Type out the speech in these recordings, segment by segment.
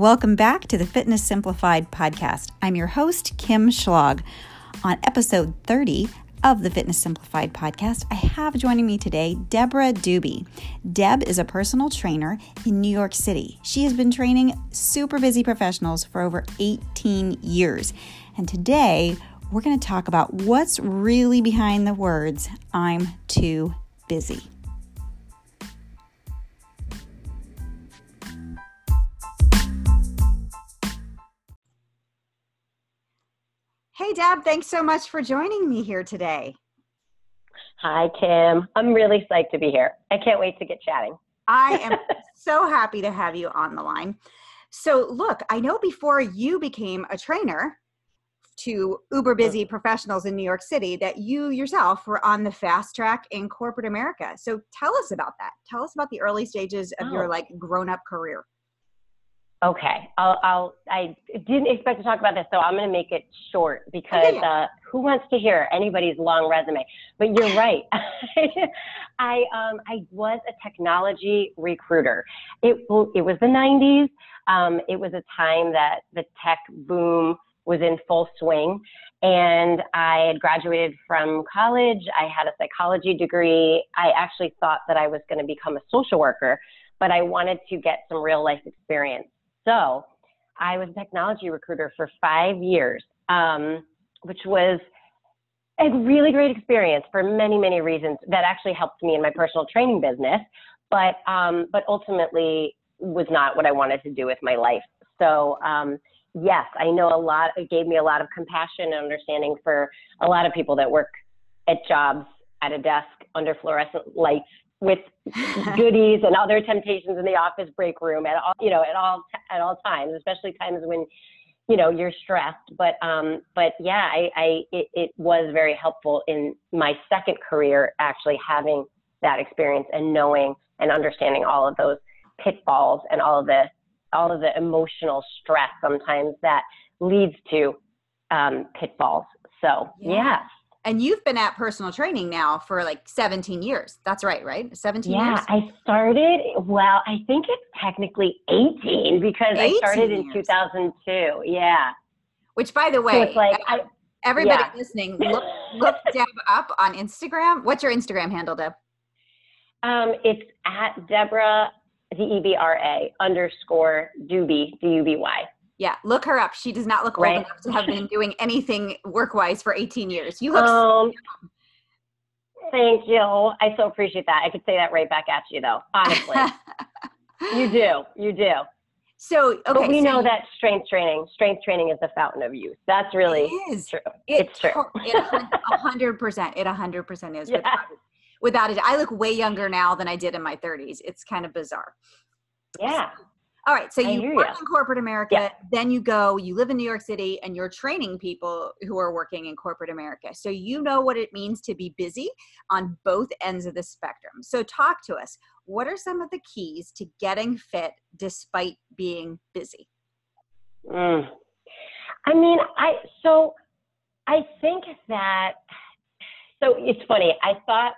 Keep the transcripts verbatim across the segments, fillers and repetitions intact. Welcome back to the Fitness Simplified podcast. I'm your host, Kim Schlag. On episode thirty of the Fitness Simplified podcast, I have joining me today, Deborah Duby. Deb is a personal trainer in New York City. She has been training super busy professionals for over eighteen years. And today, we're going to talk about what's really behind the words, I'm too busy. Hey, Deb, thanks so much for joining me here today. Hi, Kim. I'm really psyched to be here. I can't wait to get chatting. I am so happy to have you on the line. So look, I know before you became a trainer to uber busy professionals in New York City that you yourself were on the fast track in corporate America. So tell us about that. Tell us about the early stages of oh. your like grown-up career. Okay, I'll, I'll, I didn't expect to talk about this, so I'm going to make it short because okay, yeah. uh, who wants to hear anybody's long resume? But you're right. I um, I was a technology recruiter. It, it was the nineties. Um, it was a time that the tech boom was in full swing, and I had graduated from college. I had a psychology degree. I actually thought that I was going to become a social worker, but I wanted to get some real life experience. So I was a technology recruiter for five years, um, which was a really great experience for many, many reasons that actually helped me in my personal training business, but um, but ultimately was not what I wanted to do with my life. So um, yes, I know a lot, it gave me a lot of compassion and understanding for a lot of people that work at jobs, at a desk, under fluorescent lights, with goodies and other temptations in the office break room at all, you know, at all, at all times, especially times when, you know, you're stressed. But, um, but yeah, I, I, it, it was very helpful in my second career, actually having that experience and knowing and understanding all of those pitfalls and all of the, all of the emotional stress sometimes that leads to, um, pitfalls. So yeah. yeah. And you've been at personal training now for like seventeen years. That's right, right? seventeen yeah, years? Yeah, I started, well, I think it's technically eighteen because eighteen I started years. in two thousand two. Yeah. Which, by the way, so it's like, I, everybody yeah. listening, look, look Deb up on Instagram. What's your Instagram handle, Deb? Um, it's at Deborah, D E B R A, underscore Duby, D U B Y. Yeah, look her up. She does not look right. old enough to have been doing anything work-wise for eighteen years. You look um, so young. Thank you. I so appreciate that. I could say that right back at you, though, honestly. You do. You do. So, okay. But we so know you, that strength training, strength training is the fountain of youth. That's really it is. true. It, it's true. It one hundred percent. It one hundred percent is. Yeah. Without, without it, I look way younger now than I did in my thirties. It's kind of bizarre. Yeah. So, all right. So you work in corporate America, yeah. then you go, you live in New York City and you're training people who are working in corporate America. So you know what it means to be busy on both ends of the spectrum. So talk to us. What are some of the keys to getting fit despite being busy? Mm. I mean, I, so I think that, so it's funny. I thought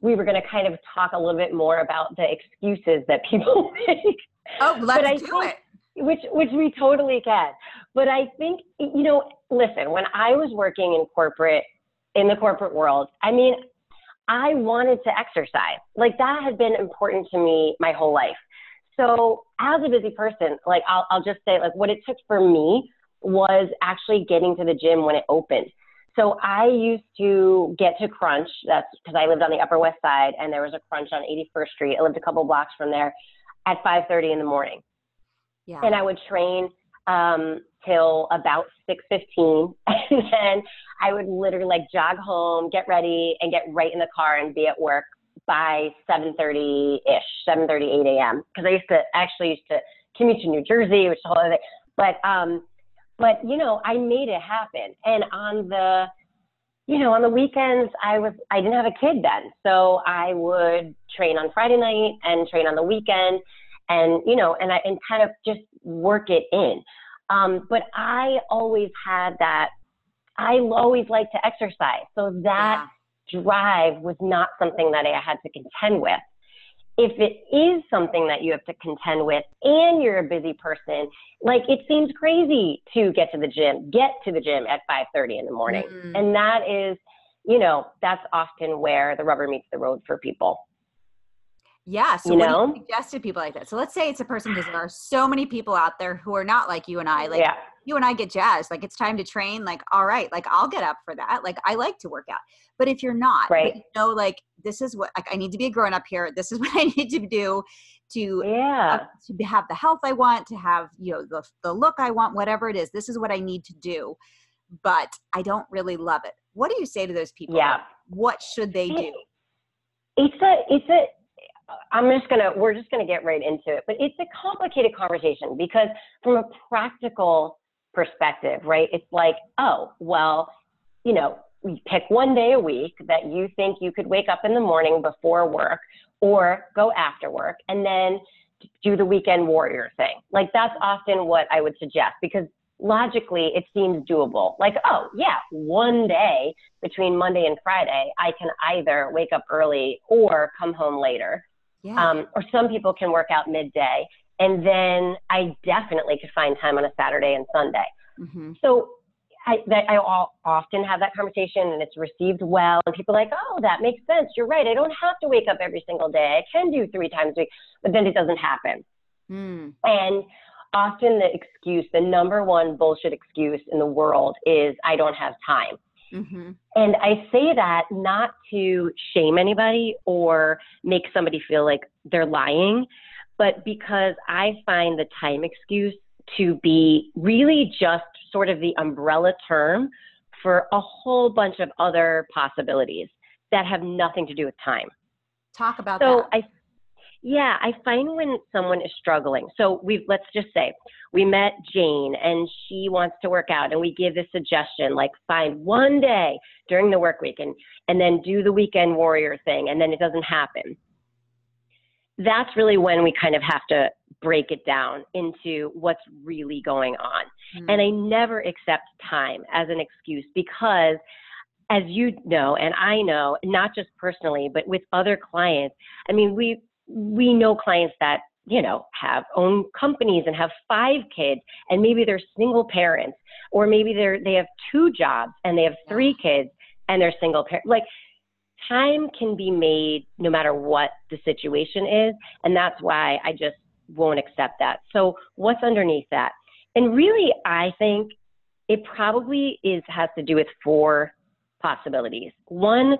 we were going to kind of talk a little bit more about the excuses that people make. Oh, let's do think, it. Which, which we totally can. But I think, you know, listen, when I was working in corporate, in the corporate world, I mean, I wanted to exercise. Like that had been important to me my whole life. So as a busy person, like I'll, I'll just say like what it took for me was actually getting to the gym when it opened. So I used to get to Crunch. That's because I lived on the Upper West Side and there was a Crunch on eighty-first street. I lived a couple blocks from there. At five thirty in the morning. Yeah. And I would train um, till about six fifteen. And then I would literally like jog home, get ready and get right in the car and be at work by seven thirty-ish, seven thirty, eight a.m. Because I used to actually used to commute to New Jersey, which is a whole other thing. But, um, but, you know, I made it happen. And on the, you know, on the weekends, I was, I didn't have a kid then. So I would train on Friday night and train on the weekend and, you know, and I, and kind of just work it in. Um, but I always had that, I always liked to exercise. So that yeah. drive was not something that I had to contend with. if it is something that you have to contend with and you're a busy person, like it seems crazy to get to the gym, get to the gym at five thirty in the morning. Mm-hmm. And that is, you know, that's often where the rubber meets the road for people. Yeah. So you what know? do you suggest to people like that? So let's say it's a person, because there are so many people out there who are not like you and I, like yeah. you and I get jazzed. Like it's time to train. Like, all right, like I'll get up for that. Like I like to work out, but if you're not, right. but you know, like this is what like, I need to be a grown up here. This is what I need to do to, yeah. uh, to have the health I want, to have, you know, the, the look I want, whatever it is, this is what I need to do, but I don't really love it. What do you say to those people? Yeah. Like, what should they do? It's a, it's a, I'm just going to, we're just going to get right into it, but it's a complicated conversation because from a practical perspective, right? It's like, oh, well, you know, we pick one day a week that you think you could wake up in the morning before work or go after work and then do the weekend warrior thing. Like that's often what I would suggest because logically it seems doable. Like, oh yeah, one day between Monday and Friday, I can either wake up early or come home later. Yeah. Um, or some people can work out midday, and then I definitely could find time on a Saturday and Sunday. Mm-hmm. So I, that I all often have that conversation, and it's received well. And people are like, oh, that makes sense. You're right. I don't have to wake up every single day. I can do three times a week, but then it doesn't happen. Mm. And often the excuse, the number one bullshit excuse in the world is I don't have time. Mm-hmm. And I say that not to shame anybody or make somebody feel like they're lying, but because I find the time excuse to be really just sort of the umbrella term for a whole bunch of other possibilities that have nothing to do with time. Talk about so that. I, yeah, I find when someone is struggling, so we've, let's just say we met Jane and she wants to work out and we give this suggestion, like find one day during the work week and, and then do the weekend warrior thing. And then it doesn't happen. That's really when we kind of have to break it down into what's really going on. Mm-hmm. And I never accept time as an excuse because as you know, and I know, not just personally, but with other clients, I mean, we we know clients that, you know, have own companies and have five kids and maybe they're single parents, or maybe they're, they have two jobs and they have three kids and they're single parents. Like time can be made no matter what the situation is. And that's why I just won't accept that. So what's underneath that? And really, I think it probably is, has to do with four possibilities. One,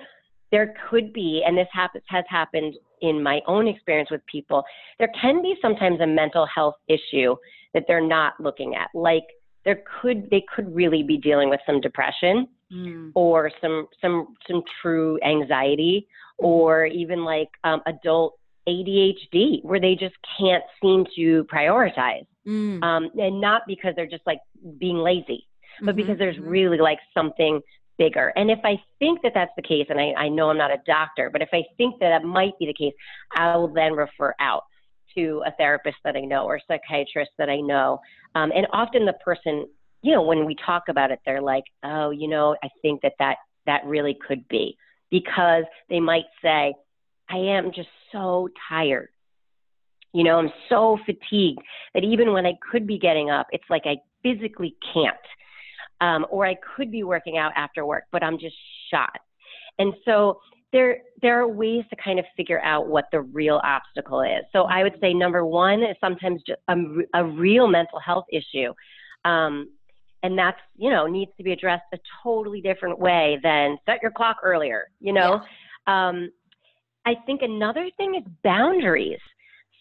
there could be, and this happens, has happened in my own experience with people, there can be sometimes a mental health issue that they're not looking at. Like there could, they could really be dealing with some depression mm. or some, some, some true anxiety or even like um, adult A D H D where they just can't seem to prioritize. Mm. Um, and not because they're just like being lazy, but mm-hmm. because there's really like something bigger. And if I think that that's the case, and I, I know I'm not a doctor, but if I think that that might be the case, I will then refer out to a therapist that I know or a psychiatrist that I know. Um, and often the person, you know, when we talk about it, they're like, oh, you know, I think that that, that really could be, because they might say, I am just so tired. You know, I'm so fatigued that even when I could be getting up, it's like I physically can't. Um, or I could be working out after work, but I'm just shot. And so there, there are ways to kind of figure out what the real obstacle is. So I would say number one is sometimes just a, a real mental health issue. Um, and that's, you know, needs to be addressed a totally different way than set your clock earlier, you know? Yeah. Um, I think another thing is boundaries.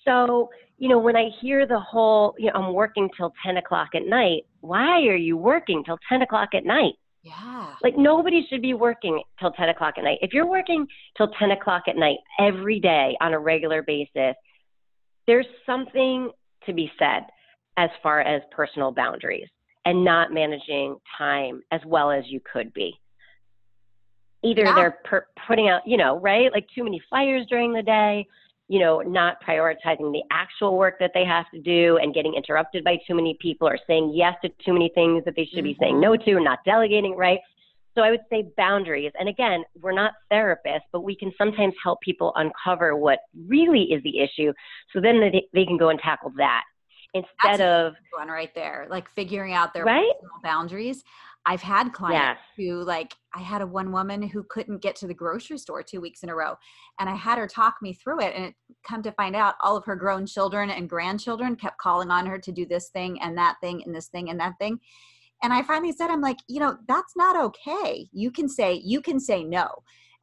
So, you know, when I hear the whole, you know, I'm working till ten o'clock at night, why are you working till ten o'clock at night? Yeah. Like nobody should be working till ten o'clock at night. If you're working till ten o'clock at night every day on a regular basis, there's something to be said as far as personal boundaries and not managing time as well as you could be. Either yeah. they're per- putting out, you know, right? Like too many fires during the day, you know, not prioritizing the actual work that they have to do and getting interrupted by too many people or saying yes to too many things that they should mm-hmm. be saying no to, not delegating, right? So I would say boundaries. And again, we're not therapists, but we can sometimes help people uncover what really is the issue. So then they, they can go and tackle that instead of one right there, like figuring out their right? personal boundaries. I've had clients yes. who like, I had a one woman who couldn't get to the grocery store two weeks in a row, and I had her talk me through it. And it come to find out all of her grown children and grandchildren kept calling on her to do this thing and that thing and this thing and that thing. And I finally said, I'm like, you know, that's not okay. You can say, you can say no.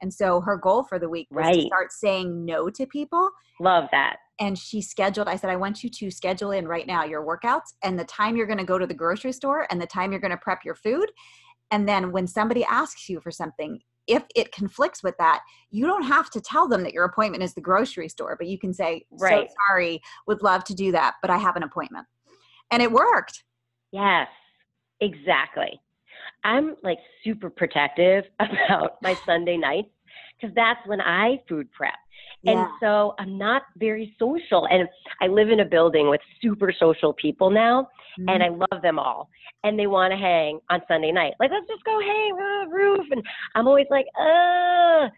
And so her goal for the week was right. to start saying no to people. Love that. And she scheduled, I said, I want you to schedule in right now your workouts and the time you're going to go to the grocery store and the time you're going to prep your food. And then when somebody asks you for something, if it conflicts with that, you don't have to tell them that your appointment is the grocery store, but you can say, right. so sorry, would love to do that, but I have an appointment. And it worked. Yes. Exactly. I'm like super protective about my Sunday nights because that's when I food prep. Yeah. And so I'm not very social. And I live in a building with super social people now, mm-hmm. and I love them all. And they want to hang on Sunday night. Like, let's just go hang on the roof. And I'm always like, uh,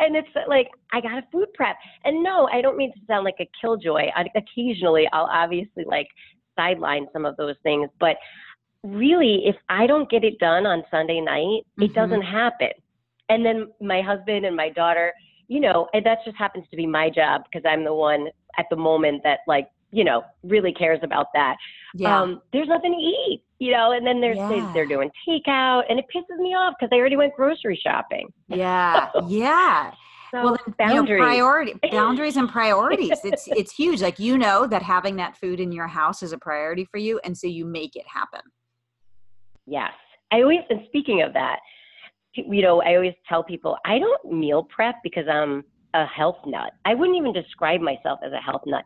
and it's like, I got to food prep. And no, I don't mean to sound like a killjoy. I, occasionally, I'll obviously like sideline some of those things, but really, if I don't get it done on Sunday night, it mm-hmm. doesn't happen. And then my husband and my daughter, you know, and that just happens to be my job because I'm the one at the moment that like, you know, really cares about that. Yeah. Um, there's nothing to eat, you know, and then they're, yeah. they, they're doing takeout and it pisses me off because I already went grocery shopping. Yeah. So, yeah. So well, boundaries. You know, priority, boundaries and priorities. It's, it's huge. Like, you know, that having that food in your house is a priority for you. And so you make it happen. Yes. I always, and speaking of that, you know, I always tell people I don't meal prep because I'm a health nut. I wouldn't even describe myself as a health nut.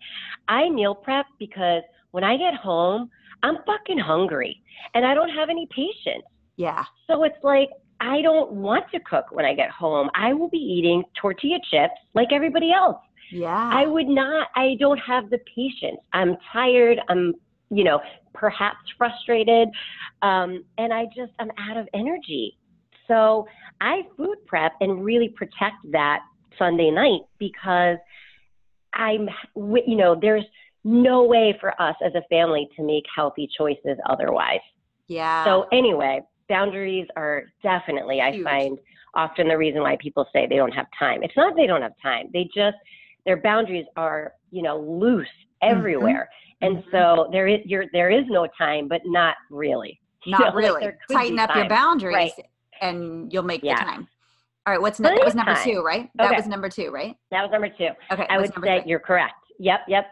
I meal prep because when I get home, I'm fucking hungry and I don't have any patience. Yeah. So it's like, I don't want to cook when I get home. I will be eating tortilla chips like everybody else. Yeah. I would not, I don't have the patience. I'm tired. I'm, you know, perhaps frustrated. Um, and I just, I'm out of energy. So I food prep and really protect that Sunday night because I'm, you know, there's no way for us as a family to make healthy choices otherwise. Yeah. So anyway, boundaries are definitely, huge. I find often the reason why people say they don't have time. It's not they don't have time. They just, their boundaries are, you know, loose everywhere. Mm-hmm. And so there is you're, there is no time, but not really. Not you know, really. Like tighten up time. Your boundaries right. and you'll make yeah. the time. All right. What's no, that was number time. two, right? Okay. That was number two, right? That was number two. Okay. I would say three? You're correct. Yep. Yep.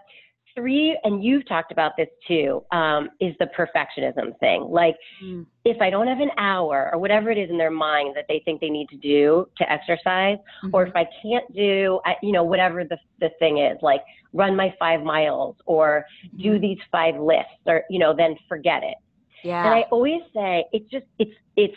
Three. And you've talked about this too, um, is the perfectionism thing. Like mm. if I don't have an hour or whatever it is in their mind that they think they need to do to exercise, mm-hmm. or if I can't do, you know, whatever the, the thing is, like run my five miles or do these five lists or, you know, then forget it. Yeah. And I always say, it's just, it's, it's,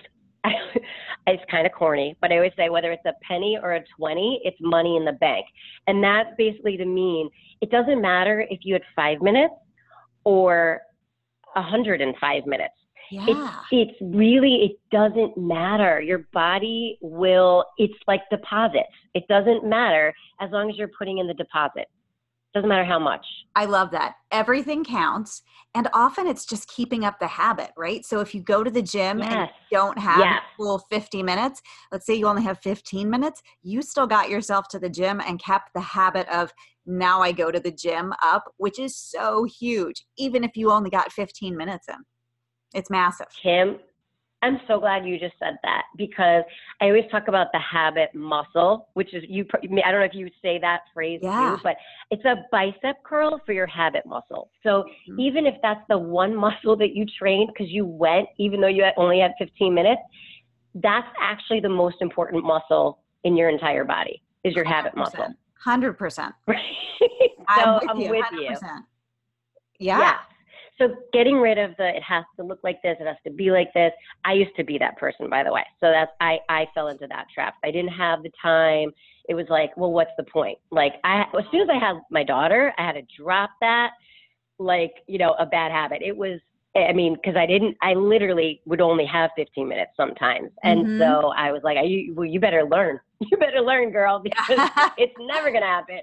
it's kind of corny, but I always say whether it's a penny or a twenty, it's money in the bank. And that's basically to mean it doesn't matter if you had five minutes or one hundred five minutes. Yeah. It's, it's really, it doesn't matter. Your body will, it's like deposits. It doesn't matter as long as you're putting in the deposit. Doesn't matter how much. I love that. Everything counts. And often it's just keeping up the habit, right? So if you go to the gym yes. and you don't have yes. a full fifty minutes, let's say you only have fifteen minutes, you still got yourself to the gym and kept the habit of now I go to the gym up, which is so huge, even if you only got fifteen minutes in. It's massive. Kim, I'm so glad you just said that because I always talk about the habit muscle, which is you, I don't know if you say that phrase yeah. too, but it's a bicep curl for your habit muscle. So mm-hmm. even if that's the one muscle that you trained because you went, even though you had only had fifteen minutes, that's actually the most important muscle in your entire body is your one hundred percent habit muscle. one hundred percent. Right? I'm so with I'm you, with one hundred percent. You. Yeah. yeah. So getting rid of the, it has to look like this, it has to be like this. I used to be that person, by the way. So that's, I, I fell into that trap. I didn't have the time. It was like, well, what's the point? Like I, as soon as I had my daughter, I had to drop that, like, you know, a bad habit. It was, I mean, because I didn't, I literally would only have fifteen minutes sometimes. And mm-hmm. so I was like, you, well, you better learn. You better learn, girl, because it's never going to happen.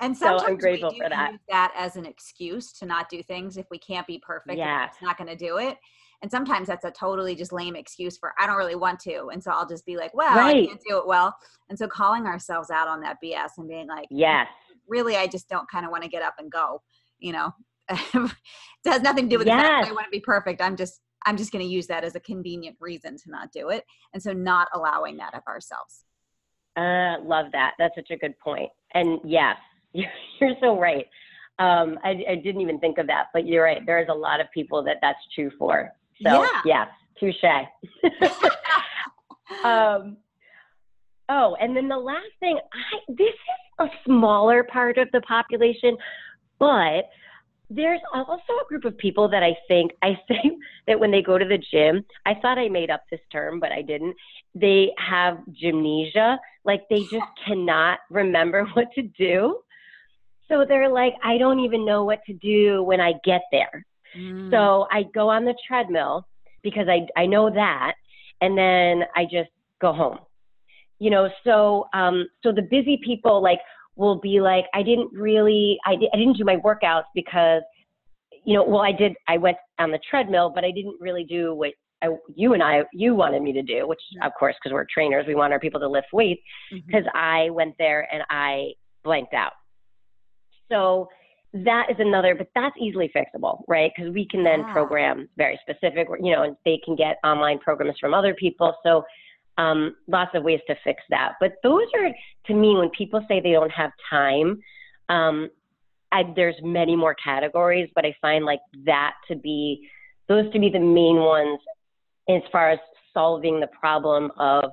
And sometimes so I'm grateful we do for that. Use that as an excuse to not do things if we can't be perfect. Yeah. It's not going to do it. And sometimes that's a totally just lame excuse for, I don't really want to. And so I'll just be like, well, right. I can't do it well. And so calling ourselves out on that B S and being like, yes, really, I just don't kind of want to get up and go, you know. It has nothing to do with yes. the fact that I want to be perfect. I'm just, I'm just going to use that as a convenient reason to not do it. And so not allowing that of ourselves. Uh, love that. That's such a good point. And yes, you're so right. Um, I, I didn't even think of that, but you're right. There's a lot of people that that's true for. So yeah, yeah touche. um, oh, and then the last thing, I, this is a smaller part of the population, but there's also a group of people that I think, I think that when they go to the gym, I thought I made up this term, but I didn't. They have gymnesia. Like they just cannot remember what to do. So they're like, I don't even know what to do when I get there. Mm. So I go on the treadmill because I, I know that. And then I just go home, you know? So, um, so the busy people like, will be like, I didn't really, I, di- I didn't do my workouts because, you know, well, I did, I went on the treadmill, but I didn't really do what I, you and I, you wanted me to do, which of course, because we're trainers, we want our people to lift weights, because mm-hmm. I went there and I blanked out. So that is another, but that's easily fixable, right? Because we can then yeah. program very specific, you know, and they can get online programs from other people. So Um, lots of ways to fix that. But those are, to me, when people say they don't have time, um, I, there's many more categories, but I find like that to be, those to be the main ones as far as solving the problem of,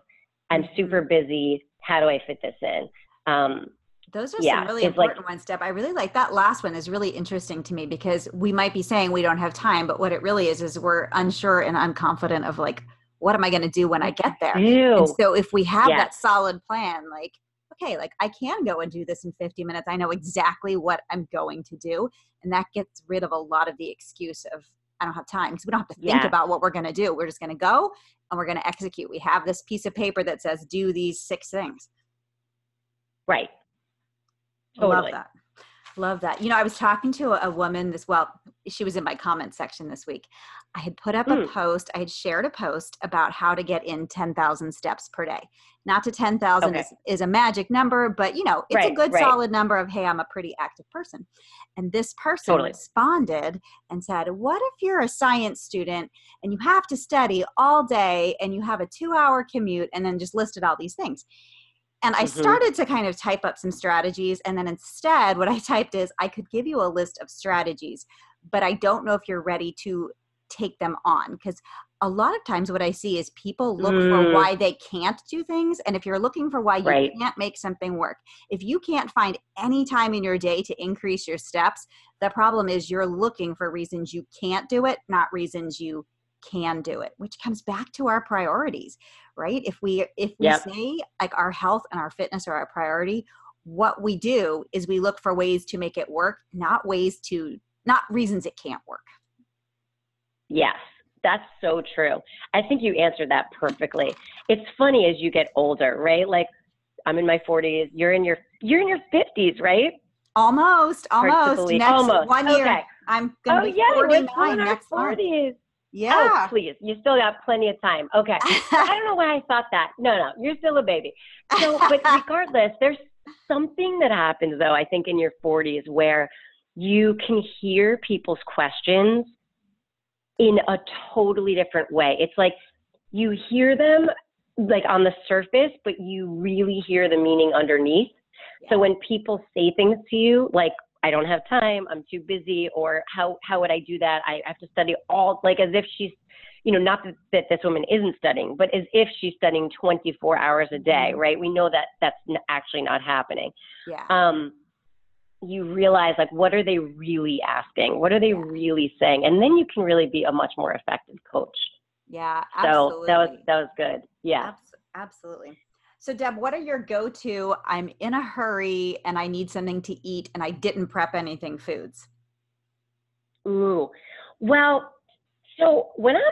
I'm super busy, how do I fit this in? Um, Those are yeah, some really important like, ones, Deb. I really like that last one is really interesting to me because we might be saying we don't have time, but what it really is, is we're unsure and unconfident of like, what am I going to do when I get there? Ew. And so if we have yes. that solid plan, like, okay, like I can go and do this in fifty minutes. I know exactly what I'm going to do. And that gets rid of a lot of the excuse of, I don't have time. So we don't have to think yeah. about what we're going to do. We're just going to go and we're going to execute. We have this piece of paper that says, do these six things. Right. Totally. I love that. Love that. You know, I was talking to a woman as well. She was in my comment section this week. I had put up mm. a post. I had shared a post about how to get in ten thousand steps per day. Not to ten thousand okay. is, is a magic number, but you know, it's right, a good right. solid number of, hey, I'm a pretty active person. And this person totally. Responded and said, what if you're a science student and you have to study all day and you have a two hour commute, and then just listed all these things. And I started to kind of type up some strategies. And then instead what I typed is I could give you a list of strategies, but I don't know if you're ready to take them on. Because a lot of times what I see is people look mm. for why they can't do things. And if you're looking for why you right. can't make something work, if you can't find any time in your day to increase your steps, the problem is you're looking for reasons you can't do it, not reasons you can do it, which comes back to our priorities, right? If we, if we yep. say like our health and our fitness are our priority, what we do is we look for ways to make it work, not ways to, not reasons it can't work. Yes, that's so true. I think you answered that perfectly. It's funny as you get older, right? Like I'm in my forties, you're in your, you're in your fifties, right? Almost, almost. Next almost. One year, okay. I'm going to oh, be yeah, forty-nine next forties. Yeah. Oh, please. You still got plenty of time. Okay. I don't know why I thought that. No, no, you're still a baby. So, but regardless, there's something that happens though, I think in your forties where you can hear people's questions in a totally different way. It's like you hear them like on the surface, but you really hear the meaning underneath. Yeah. So when people say things to you, like, I don't have time, I'm too busy, or how, how would I do that? I have to study all, like as if she's, you know, not that, that this woman isn't studying, but as if she's studying twenty-four hours a day, right? We know that that's actually not happening. Yeah. Um, you realize like, what are they really asking? What are they really saying? And then you can really be a much more effective coach. Yeah, absolutely. So that was, that was good. Yeah. Absolutely. So Deb, what are your go-to, I'm in a hurry and I need something to eat and I didn't prep anything foods? Ooh, well, So when I'm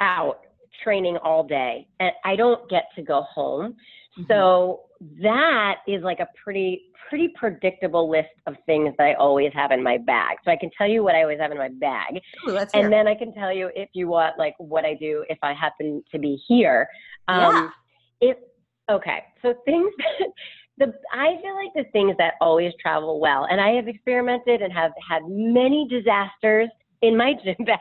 out training all day, and I don't get to go home. Mm-hmm. So that is like a pretty, pretty predictable list of things that I always have in my bag. So I can tell you what I always have in my bag. Ooh, let's hear. And then I can tell you, if you want, like what I do if I happen to be here. Um, yeah. If, okay. So things that, the, I feel like the things that always travel well, and I have experimented and have had many disasters in my gym bag.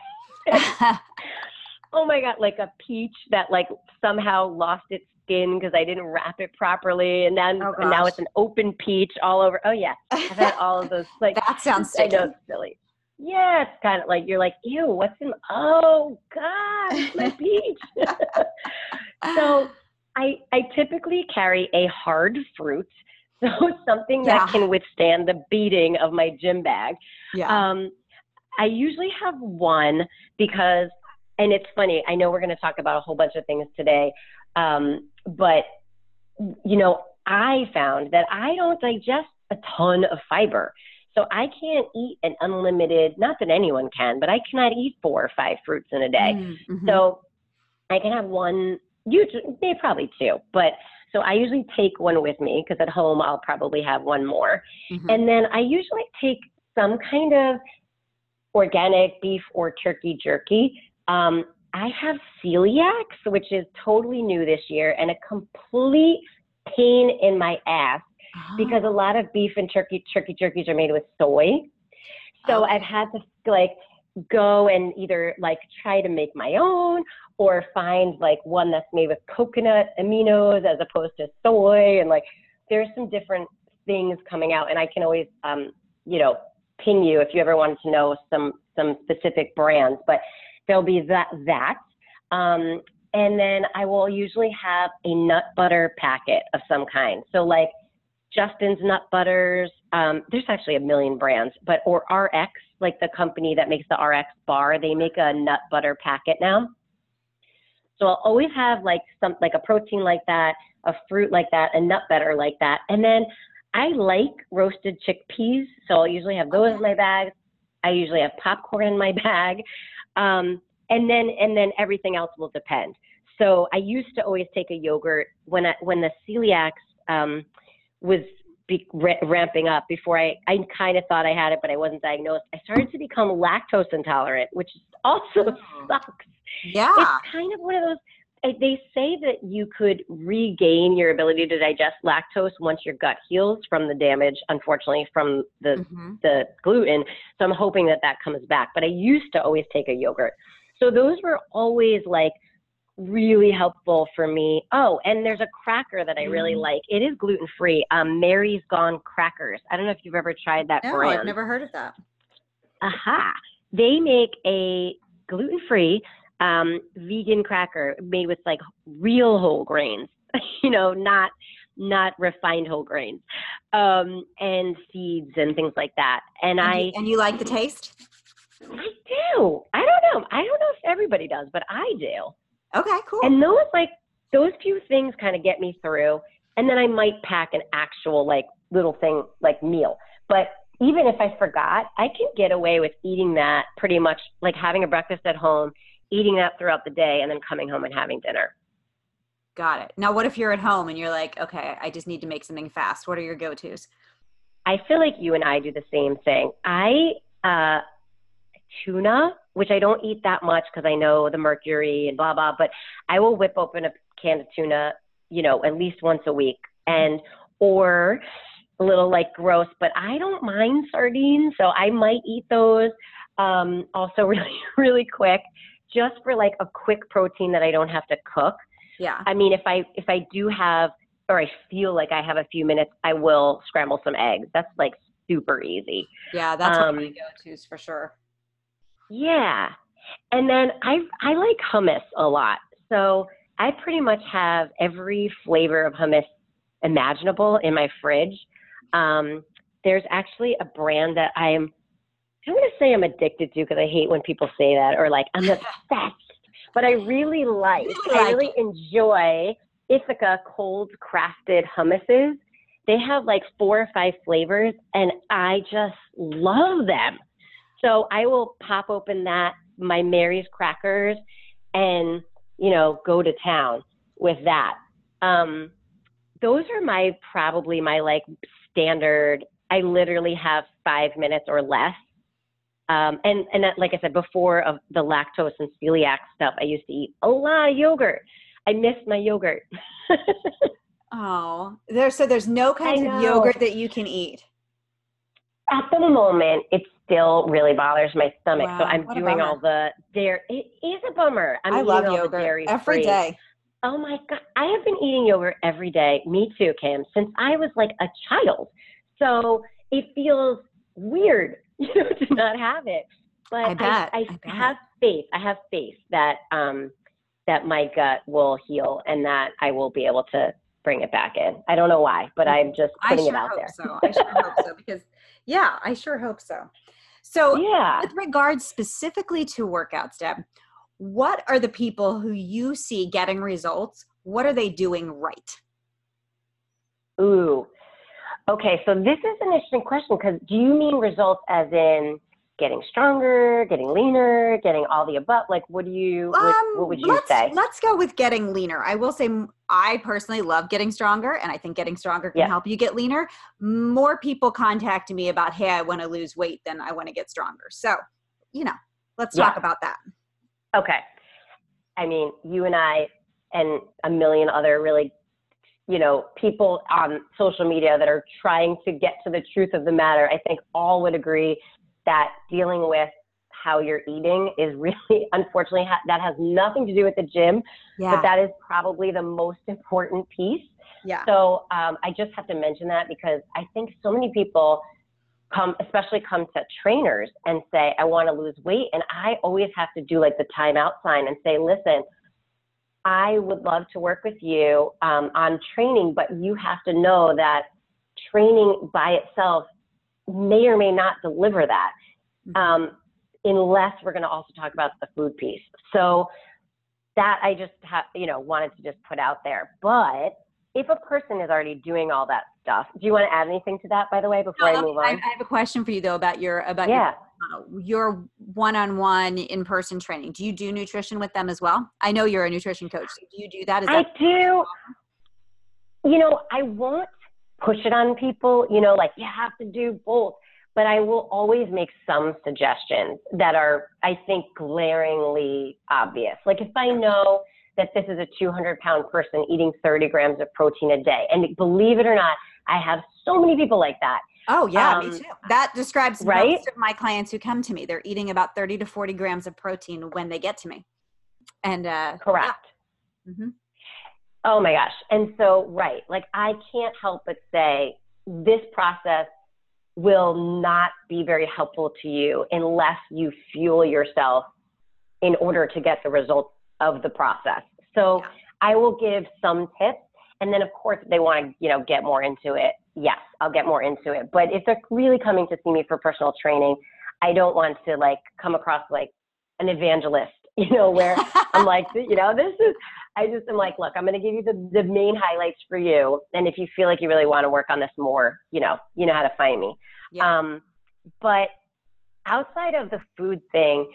Oh my God, like a peach that like somehow lost its skin because I didn't wrap it properly. And then oh and now it's an open peach all over. Oh yeah. I've had all of those. Like that sounds sticky. I know, it's silly. Yeah. It's kind of like, you're like, ew, what's in, oh God, my peach. So I, I typically carry a hard fruit. So something yeah. that can withstand the beating of my gym bag. Yeah. Um, I usually have one because, and it's funny, I know we're going to talk about a whole bunch of things today, um, but, you know, I found that I don't digest a ton of fiber. So I can't eat an unlimited, not that anyone can, but I cannot eat four or five fruits in a day. Mm-hmm. So I can have one, usually, maybe probably two, but so I usually take one with me because at home I'll probably have one more. Mm-hmm. And then I usually take some kind of organic beef or turkey jerky. Um, I have celiac, which is totally new this year, and a complete pain in my ass oh. because a lot of beef and turkey, turkey jerkies are made with soy. So okay. I've had to like go and either like try to make my own or find like one that's made with coconut aminos as opposed to soy. And like, there's some different things coming out, and I can always, um, you know, ping you if you ever wanted to know some, some specific brands, but there'll be that, that. Um, and then I will usually have a nut butter packet of some kind. So like Justin's Nut Butters, um, there's actually a million brands, but, or R X, like the company that makes the R X bar, they make a nut butter packet now. So I'll always have like some, like a protein like that, a fruit like that, a nut butter like that. And then I like roasted chickpeas. So I'll usually have those in my bag. I usually have popcorn in my bag. Um, and then, and then everything else will depend. So I used to always take a yogurt when I, when the celiac, um, was be, r- ramping up before I, I kind of thought I had it, but I wasn't diagnosed. I started to become lactose intolerant, which also sucks. Yeah. It's kind of one of those, they say that you could regain your ability to digest lactose once your gut heals from the damage, unfortunately, from the, mm-hmm. the gluten. So I'm hoping that that comes back, but I used to always take a yogurt. So those were always like really helpful for me. Oh, and there's a cracker that I really mm-hmm. like. It is gluten-free. Um, Mary's Gone Crackers. I don't know if you've ever tried that no, brand. No, I've never heard of that. Aha. They make a gluten-free um, vegan cracker made with like real whole grains, you know, not, not refined whole grains, um, and seeds and things like that. And, and I, you, and you like the taste? I do. I don't know. I don't know if everybody does, but I do. Okay, cool. And those like, those few things kind of get me through. And then I might pack an actual like little thing, like meal. But even if I forgot, I can get away with eating that pretty much, like having a breakfast at home, eating that throughout the day, and then coming home and having dinner. Got it. Now, what if you're at home and you're like, okay, I just need to make something fast. What are your go-tos? I feel like you and I do the same thing. I, uh, tuna, which I don't eat that much because I know the mercury and blah, blah, but I will whip open a can of tuna, you know, at least once a week, and, or a little like gross, but I don't mind sardines. So I might eat those. Um, also really, really quick, just for like a quick protein that I don't have to cook. Yeah. I mean, if I, if I do have, or I feel like I have a few minutes, I will scramble some eggs. That's like super easy. Yeah. That's um, one of my go-tos for sure. Yeah. And then I I like hummus a lot. So I pretty much have every flavor of hummus imaginable in my fridge. Um, there's actually a brand that I'm, I'm going to say I'm addicted to because I hate when people say that, or like I'm obsessed, but I really like, I really enjoy Ithaca cold crafted hummuses. They have like four or five flavors and I just love them. So I will pop open that my Mary's crackers and, you know, go to town with that. Um, those are my, probably my like standard. I literally have five minutes or less. Um, and, and that, like I said, before of the lactose and celiac stuff, I used to eat a lot of yogurt. I miss my yogurt. Oh, there, so there's no kind of yogurt that you can eat. At the moment, it still really bothers my stomach. Wow, so I'm doing all the dairy. It is a bummer. I'm I eating love all yogurt the dairy every free. Day. Oh my God. I have been eating yogurt every day. Me too, Kim, since I was like a child. So it feels weird, you know, to not have it. But I, I, I, I have faith. I have faith that, um, that my gut will heal and that I will be able to bring it back in. I don't know why, but I'm just putting it out there. So. I sure hope so. Because yeah, I sure hope so. So yeah. With regards specifically to workouts, Deb, what are the people who you see getting results? What are they doing right? Ooh. Okay. So this is an interesting question because do you mean results as in getting stronger, getting leaner, getting all the above? Like, what do you, what, um, what would you let's, say? Let's go with getting leaner. I will say I personally love getting stronger, and I think getting stronger can yeah. help you get leaner. More people contact me about, hey, I want to lose weight than I want to get stronger. So, you know, let's yeah. talk about that. Okay. I mean, you and I and a million other really, you know, people on social media that are trying to get to the truth of the matter, I think all would agree that dealing with how you're eating is really, unfortunately, ha- that has nothing to do with the gym, yeah. but that is probably the most important piece. Yeah. So um, I just have to mention that because I think so many people come, especially come to trainers and say, I want to lose weight. And I always have to do like the timeout sign and say, listen, I would love to work with you um, on training, but you have to know that training by itself may or may not deliver that, um, unless we're going to also talk about the food piece. So that I just have, you know, wanted to just put out there. But if a person is already doing all that stuff, do you want to add anything to that, by the way, before no, I move on? I, I have a question for you though about your, about yeah. your, your one-on-one in-person training. Do you do nutrition with them as well? I know you're a nutrition coach. So do you do that? Is I that- do. You know, I won't push it on people, you know, like you have to do both, but I will always make some suggestions that are, I think, glaringly obvious. Like if I know that this is a two hundred pound person eating thirty grams of protein a day, and believe it or not, I have so many people like that. Oh yeah, um, me too. That describes right? most of my clients who come to me. They're eating about thirty to forty grams of protein when they get to me. And uh, correct. Yeah. Mm-hmm. Oh my gosh. And so, right. Like I can't help but say this process will not be very helpful to you unless you fuel yourself in order to get the results of the process. So yeah. I will give some tips. And then of course, if they want to, you know, get more into it. Yes, I'll get more into it. But if they're really coming to see me for personal training, I don't want to like come across like an evangelist, you know, where I'm like, you know, this is, I just am like, look, I'm going to give you the, the main highlights for you. And if you feel like you really want to work on this more, you know, you know how to find me. Yeah. Um, but outside of the food thing,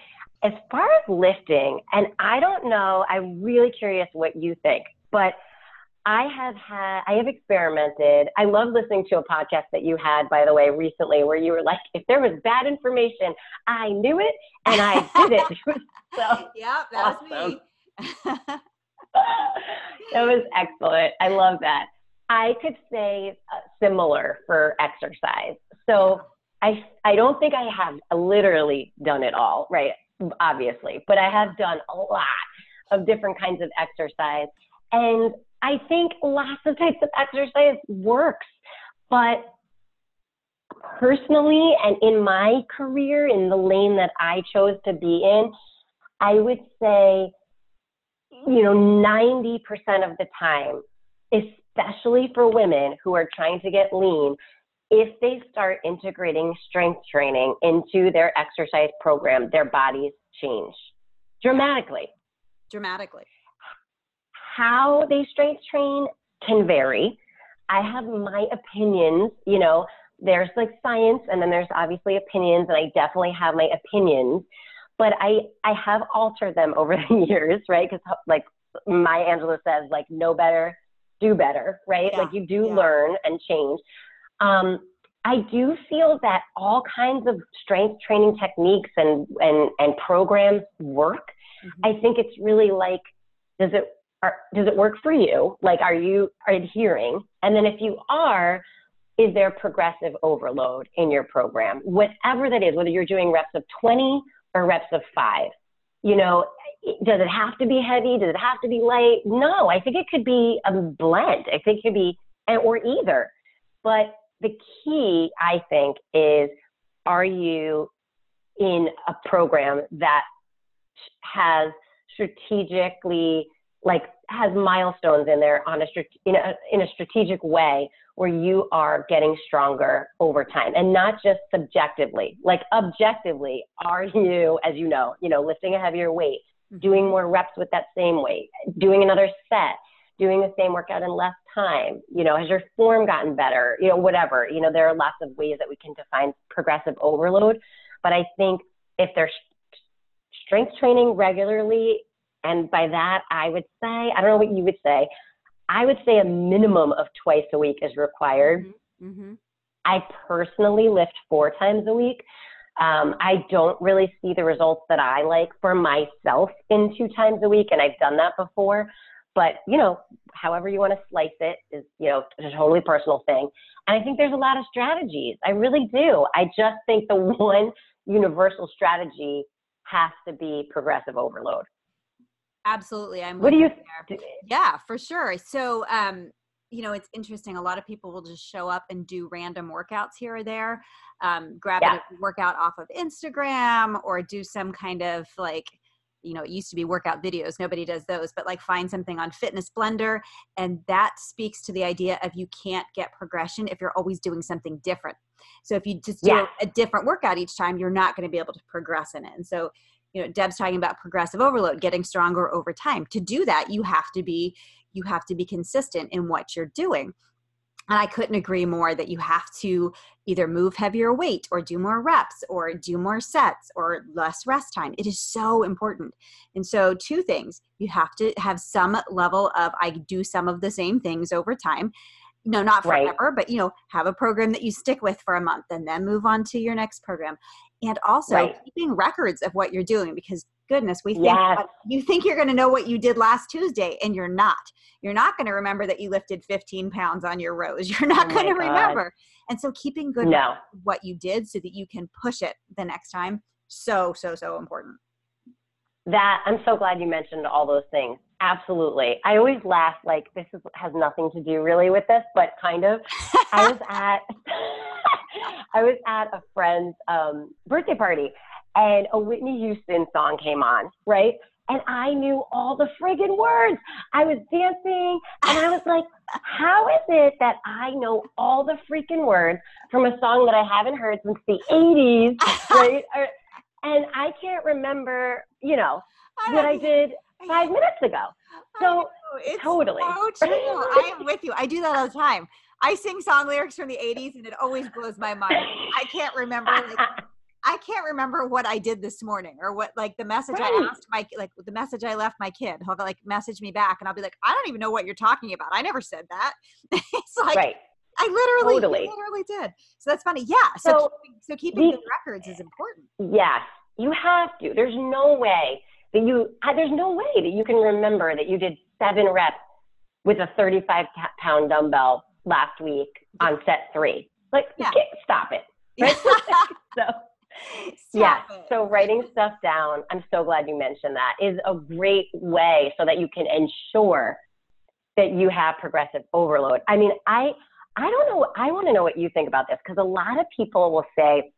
as far as lifting, and I don't know, I'm really curious what you think, but I have had, I have experimented. I love listening to a podcast that you had, by the way, recently, where you were like, if there was bad information, I knew it and I did it. So yeah, that awesome. Was me. That was excellent. I love that. I could say uh, similar for exercise. So I, I don't think I have literally done it all, right? Obviously, but I have done a lot of different kinds of exercise. And I think lots of types of exercise works, but personally, and in my career, in the lane that I chose to be in, I would say, you know, ninety percent of the time, especially for women who are trying to get lean, if they start integrating strength training into their exercise program, their bodies change dramatically. Dramatically. How they strength train can vary. I have my opinions, you know, there's like science and then there's obviously opinions, and I definitely have my opinions, but I, I have altered them over the years, right? Because like my Angela says, like know better, do better, right? Yeah, like you do yeah. learn and change. Um, I do feel that all kinds of strength training techniques and, and, and programs work. Mm-hmm. I think it's really like, does it, are, does it work for you? Like, are you adhering? And then if you are, is there progressive overload in your program? Whatever that is, whether you're doing reps of twenty or reps of five, you know, does it have to be heavy? Does it have to be light? No, I think it could be a blend. I think it could be, or either. But the key, I think, is are you in a program that has strategically, like has milestones in there on a, in a, in a strategic way where you are getting stronger over time and not just subjectively, like objectively, are you, as you know, you know, lifting a heavier weight, doing more reps with that same weight, doing another set, doing the same workout in less time, you know, has your form gotten better, you know, whatever, you know, there are lots of ways that we can define progressive overload. But I think if there's strength training regularly, and by that, I would say, I don't know what you would say, I would say a minimum of twice a week is required. Mm-hmm. I personally lift four times a week. Um, I don't really see the results that I like for myself in two times a week, and I've done that before. But, you know, however you want to slice it is, you know, a totally personal thing. And I think there's a lot of strategies. I really do. I just think the one universal strategy has to be progressive overload. Absolutely. I'm what do you there. Yeah, for sure. So, um, you know, it's interesting. A lot of people will just show up and do random workouts here or there, um, grab yeah. a workout off of Instagram or do some kind of like, you know, it used to be workout videos. Nobody does those, but like find something on Fitness Blender. And that speaks to the idea of you can't get progression if you're always doing something different. So if you just do yeah. a different workout each time, you're not going to be able to progress in it. And so, you know, Deb's talking about progressive overload, getting stronger over time. To do that, you have to be, you have to be consistent in what you're doing. And I couldn't agree more that you have to either move heavier weight or do more reps or do more sets or less rest time. It is so important. And so two things, you have to have some level of, I do some of the same things over time. No, not forever, right. but, you know, have a program that you stick with for a month and then move on to your next program. And also right. keeping records of what you're doing, because goodness, we think yes. you think you're going to know what you did last Tuesday and you're not. You're not going to remember that you lifted fifteen pounds on your rows. You're not oh going to remember. And so keeping good no. records of what you did so that you can push it the next time. So, so, so important. That I'm so glad you mentioned all those things. Absolutely. I always laugh like this is, has nothing to do really with this, but kind of. I was at I was at a friend's um, birthday party and a Whitney Houston song came on, right? And I knew all the friggin' words. I was dancing and I was like, how is it that I know all the freaking words from a song that I haven't heard since the eighties, right? Or, and I can't remember, you know, what I did five minutes ago. So it's totally. So true. I am with you. I do that all the time. I sing song lyrics from the eighties and it always blows my mind. I can't remember. Like, I can't remember what I did this morning or what, like the message right. I asked my, like the message I left my kid, he'll like message me back and I'll be like, I don't even know what you're talking about. I never said that. It's like, right. I literally, totally. literally did. So that's funny. Yeah. So, so keeping, so keeping the, the records is important. Yes, you have to. There's no way that you, there's no way that you can remember that you did seven reps with a thirty-five pound dumbbell last week on set three. Like, yeah. stop it. Right? so, stop yeah. It. So writing stuff down, I'm so glad you mentioned that, is a great way so that you can ensure that you have progressive overload. I mean, I, I don't know. I want to know what you think about this, because a lot of people will say,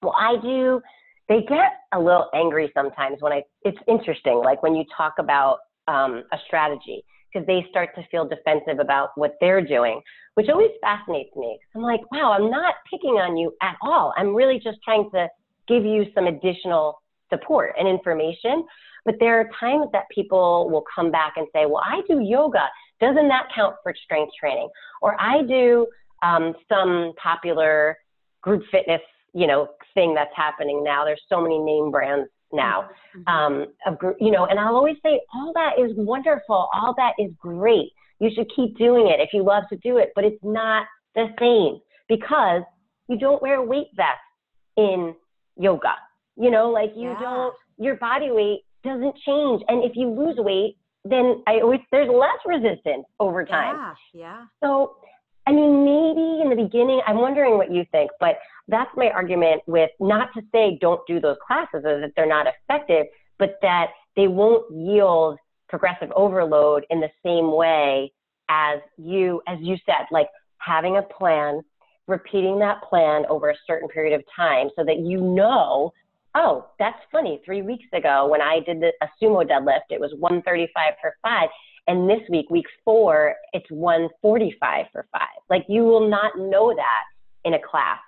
well, I do. They get a little angry sometimes when I, it's interesting. Like when you talk about um, a strategy, because they start to feel defensive about what they're doing, which always fascinates me. I'm like, wow, I'm not picking on you at all. I'm really just trying to give you some additional support and information. But there are times that people will come back and say, well, I do yoga. Doesn't that count for strength training? Or I do um, some popular group fitness, you know, thing that's happening now. There's so many name brands now. Um, of, you know, and I'll always say, all that is wonderful. All that is great. You should keep doing it if you love to do it, but it's not the same because you don't wear weight vests in yoga. You know, like you yeah. don't, your body weight doesn't change. And if you lose weight, then I always, there's less resistance over time. Yeah. yeah. So, I mean, maybe in the beginning, I'm wondering what you think, but that's my argument with not to say don't do those classes or that they're not effective, but that they won't yield progressive overload in the same way as you, as you said, like having a plan, repeating that plan over a certain period of time so that you know, oh, that's funny. Three weeks ago when I did the, a sumo deadlift, it was one thirty-five for five. And this week, week four, it's one forty-five for five. Like you will not know that in a class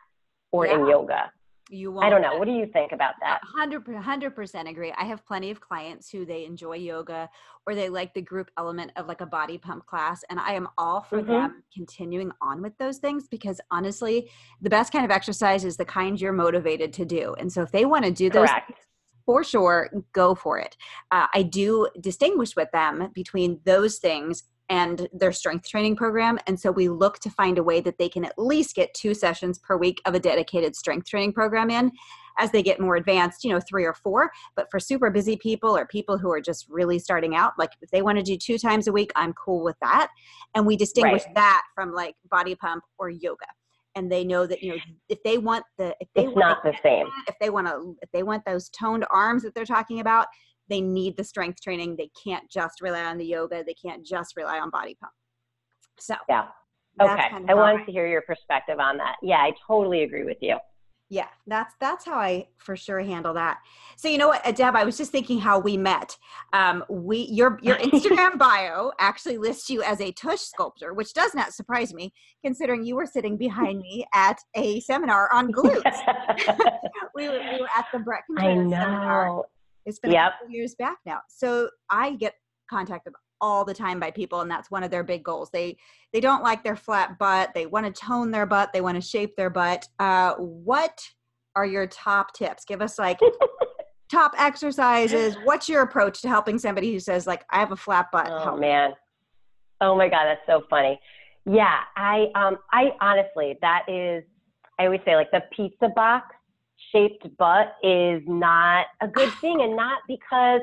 or yeah. in yoga. You won't. I don't know. What do you think about that? one hundred percent agree. I have plenty of clients who they enjoy yoga or they like the group element of like a body pump class. And I am all for mm-hmm. them continuing on with those things because honestly, the best kind of exercise is the kind you're motivated to do. And so if they want to do those Correct. things, for sure, go for it. Uh, I do distinguish with them between those things and their strength training program. And so we look to find a way that they can at least get two sessions per week of a dedicated strength training program in. As they get more advanced, you know, three or four. But for super busy people or people who are just really starting out, like if they want to do two times a week, I'm cool with that. And we distinguish right. that from like body pump or yoga. And they know that, you know, if they want the, if they it's want not the same, if they want to, if they want those toned arms that they're talking about, they need the strength training. They can't just rely on the yoga. They can't just rely on body pump. So yeah. Okay. Kind of I wanted I, to hear your perspective on that. Yeah, I totally agree with you. Yeah, that's, that's how I for sure handle that. So you know what, Deb, I was just thinking how we met. Um, we, your, your Instagram bio actually lists you as a tush sculptor, which does not surprise me considering you were sitting behind me at a seminar on glutes. we, were, we were at the Brett Contreras seminar. It's been yep. a couple years back now. So I get contacted all the time by people. And that's one of their big goals. They, they don't like their flat butt. They want to tone their butt. They want to shape their butt. Uh, what are your top tips? Give us like top exercises. What's your approach to helping somebody who says like, I have a flat butt? Oh Help. man. Oh my God. That's so funny. Yeah. I, um, I honestly, that is, I always say like the pizza box shaped butt is not a good thing, and not because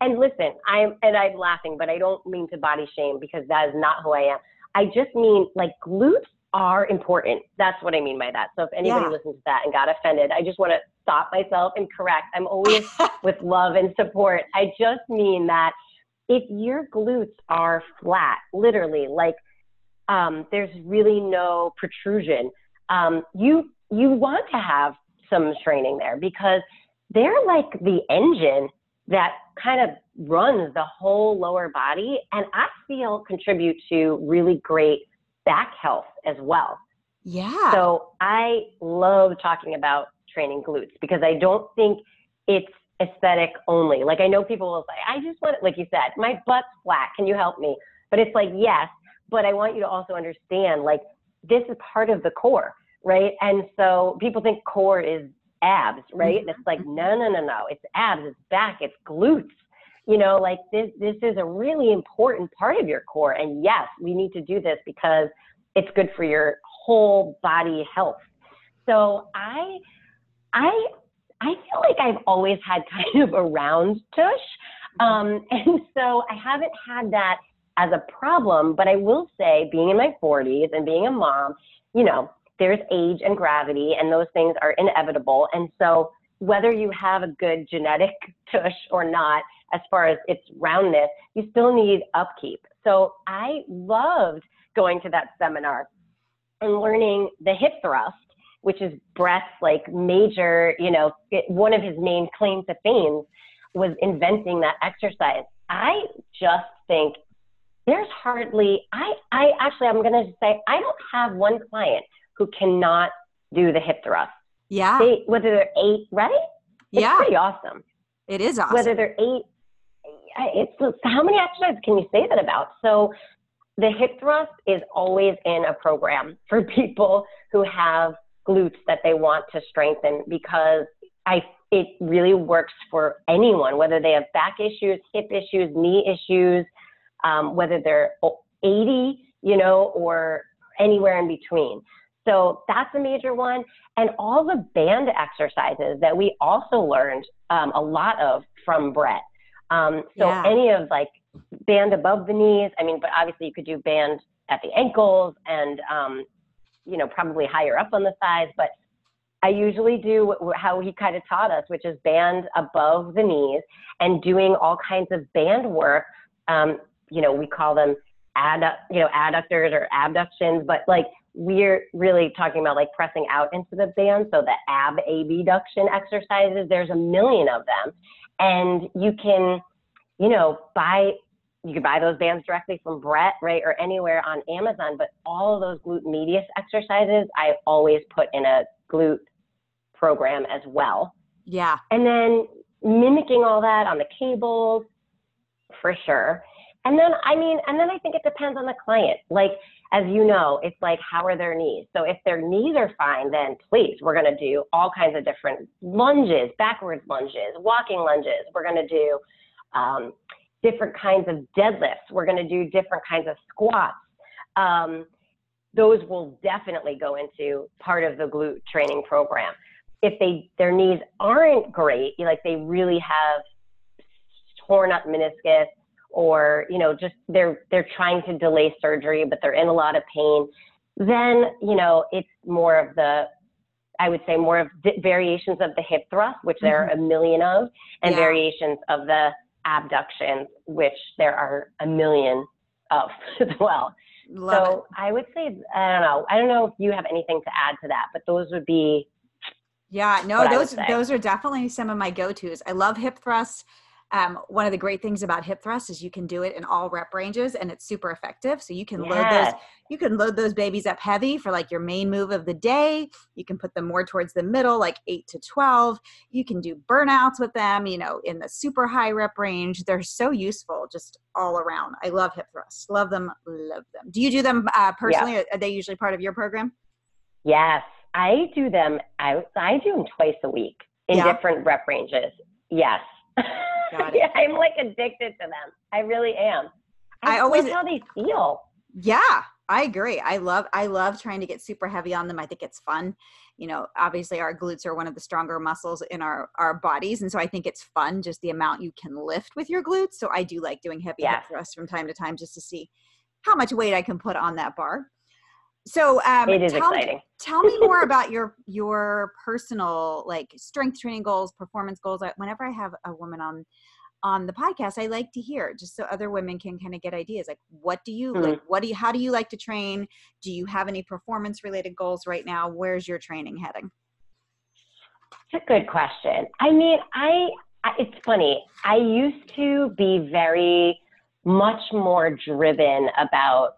and listen, I'm and I'm laughing, but I don't mean to body shame because that is not who I am. I just mean like glutes are important. That's what I mean by that. So if anybody yeah. listened to that and got offended, I just want to stop myself and correct. I'm always with love and support. I just mean that if your glutes are flat, literally, like um, there's really no protrusion, um, you you want to have some training there because they're like the engine that kind of runs the whole lower body. And I feel contribute to really great back health as well. Yeah. So I love talking about training glutes because I don't think it's aesthetic only. Like I know people will say, I just want it. Like you said, my butt's flat. Can you help me? But it's like, yes, but I want you to also understand like this is part of the core. Right. And so people think core is abs, right? And it's like, no, no, no, no. It's abs, it's back, it's glutes. You know, like this, this is a really important part of your core. And yes, we need to do this because it's good for your whole body health. So I, I, I feel like I've always had kind of a round tush. Um, and so I haven't had that as a problem, but I will say being in my forties and being a mom, you know, there's age and gravity, and those things are inevitable. And so whether you have a good genetic tush or not, as far as its roundness, you still need upkeep. So I loved going to that seminar and learning the hip thrust, which is Brett's like major, you know, it, one of his main claims to fame was inventing that exercise. I just think there's hardly, I, I actually, I'm going to say, I don't have one client who cannot do the hip thrust. Yeah. They, whether they're eight, right? It's yeah. pretty awesome. It is awesome. Whether they're eight, it's, it's how many exercises can you say that about? So the hip thrust is always in a program for people who have glutes that they want to strengthen because I it really works for anyone, whether they have back issues, hip issues, knee issues, um, whether they're eighty, you know, or anywhere in between. So that's a major one. And all the band exercises that we also learned um, a lot of from Brett. Um, so yeah. any of like band above the knees, I mean, but obviously you could do band at the ankles and, um, you know, probably higher up on the thighs, but I usually do how he kind of taught us, which is band above the knees and doing all kinds of band work. Um, you know, we call them ad, you know, adductors or abductions, but like we're really talking about like pressing out into the band. So the ab abduction exercises, there's a million of them, and you can, you know, buy, you can buy those bands directly from Brett, right? Or anywhere on Amazon, but all of those glute medius exercises, I always put in a glute program as well. Yeah. And then mimicking all that on the cables for sure. And then, I mean, and then I think it depends on the client. Like, as you know, it's like, how are their knees? So if their knees are fine, then please, we're going to do all kinds of different lunges, backwards lunges, walking lunges. We're going to do um, different kinds of deadlifts. We're going to do different kinds of squats. Um, those will definitely go into part of the glute training program. If they, their knees aren't great, like they really have torn up meniscus, or, you know, just they're, they're trying to delay surgery, but they're in a lot of pain, then, you know, it's more of the, I would say more of the variations of the hip thrust, which mm-hmm. there are a million of, and yeah. variations of the abductions, which there are a million of as well. Love so it. I would say, I don't know, I don't know if you have anything to add to that, but those would be. Yeah, no, those, those are definitely some of my go-tos. I love hip thrusts. Um, one of the great things about hip thrust is you can do it in all rep ranges, and it's super effective. So you can yes. load those, you can load those babies up heavy for like your main move of the day. You can put them more towards the middle, like eight to twelve. You can do burnouts with them, you know, in the super high rep range. They're so useful just all around. I love hip thrusts. Love them. Love them. Do you do them uh, personally? Yeah. Are they usually part of your program? Yes, I do them. I, I do them twice a week in yeah. different rep ranges. Yes. Yeah, I'm like addicted to them. I really am. I, I always how they feel. Yeah, I agree. I love, I love trying to get super heavy on them. I think it's fun. You know, obviously our glutes are one of the stronger muscles in our, our bodies. And so I think it's fun, just the amount you can lift with your glutes. So I do like doing heavy yeah. hip thrusts from time to time, just to see how much weight I can put on that bar. So um, it is tell, exciting. Tell me more about your your personal like strength training goals, performance goals. I, whenever I have a woman on on the podcast, I like to hear, just so other women can kind of get ideas. Like, what do you mm-hmm. like? What do you? How do you like to train? Do you have any performance related goals right now? Where's your training heading? It's a good question. I mean, I, I it's funny. I used to be very much more driven about.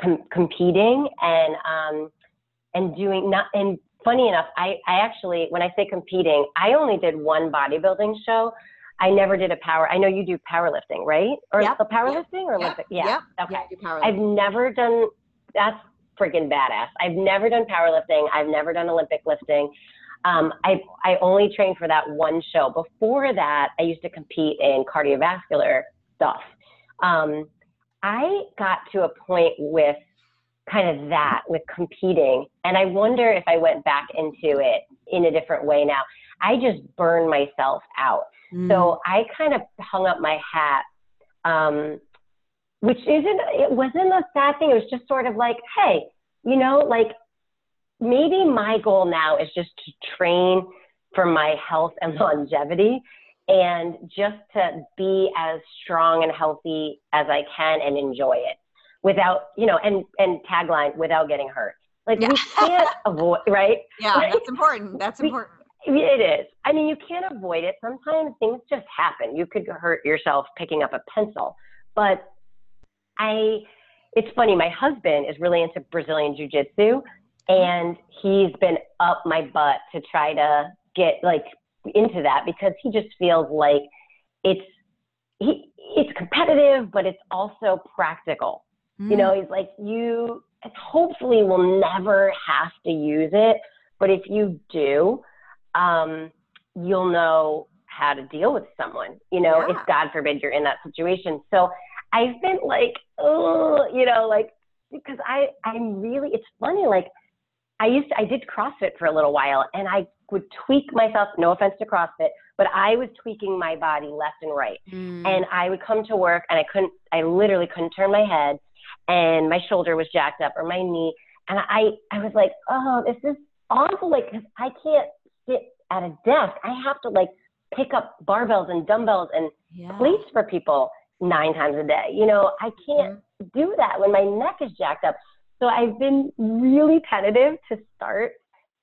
Com- competing and, um, and doing not, and funny enough, I, I actually, when I say competing, I only did one bodybuilding show. I never did a power. I know you do powerlifting, right? Or yep. the powerlifting yep. or Olympic? Yep. Yeah. Yep. Okay. Yeah, I've never done, that's freaking badass. I've never done powerlifting. I've never done Olympic lifting. Um, I, I only trained for that one show. Before that, I used to compete in cardiovascular stuff. Um, I got to a point with kind of that, with competing. And I wonder if I went back into it in a different way now. I just burned myself out. Mm. So I kind of hung up my hat, um, which isn't, it wasn't a sad thing. It was just sort of like, hey, you know, like maybe my goal now is just to train for my health and longevity. And just to be as strong and healthy as I can and enjoy it without, you know, and, and tagline, without getting hurt. Like yeah. we can't avoid, right? Yeah, like, that's important. That's we, important. It is. I mean, you can't avoid it. Sometimes things just happen. You could hurt yourself picking up a pencil. But I, it's funny, my husband is really into Brazilian jiu-jitsu, and he's been up my butt to try to get like, into that, because he just feels like it's he it's competitive, but it's also practical. Mm. You know, he's like, you hopefully will never have to use it, but if you do, um you'll know how to deal with someone, you know, yeah. if God forbid you're in that situation. So I've been like, oh, you know, like, because I, I'm really, it's funny. Like I used to, I did CrossFit for a little while and I would tweak myself, no offense to CrossFit, but I was tweaking my body left and right. Mm. And I would come to work and I couldn't, I literally couldn't turn my head and my shoulder was jacked up or my knee. And I, I was like, oh, this is awful. Like, cause I can't sit at a desk. I have to like pick up barbells and dumbbells and yeah. plates for people nine times a day. You know, I can't yeah. do that when my neck is jacked up. So I've been really tentative to start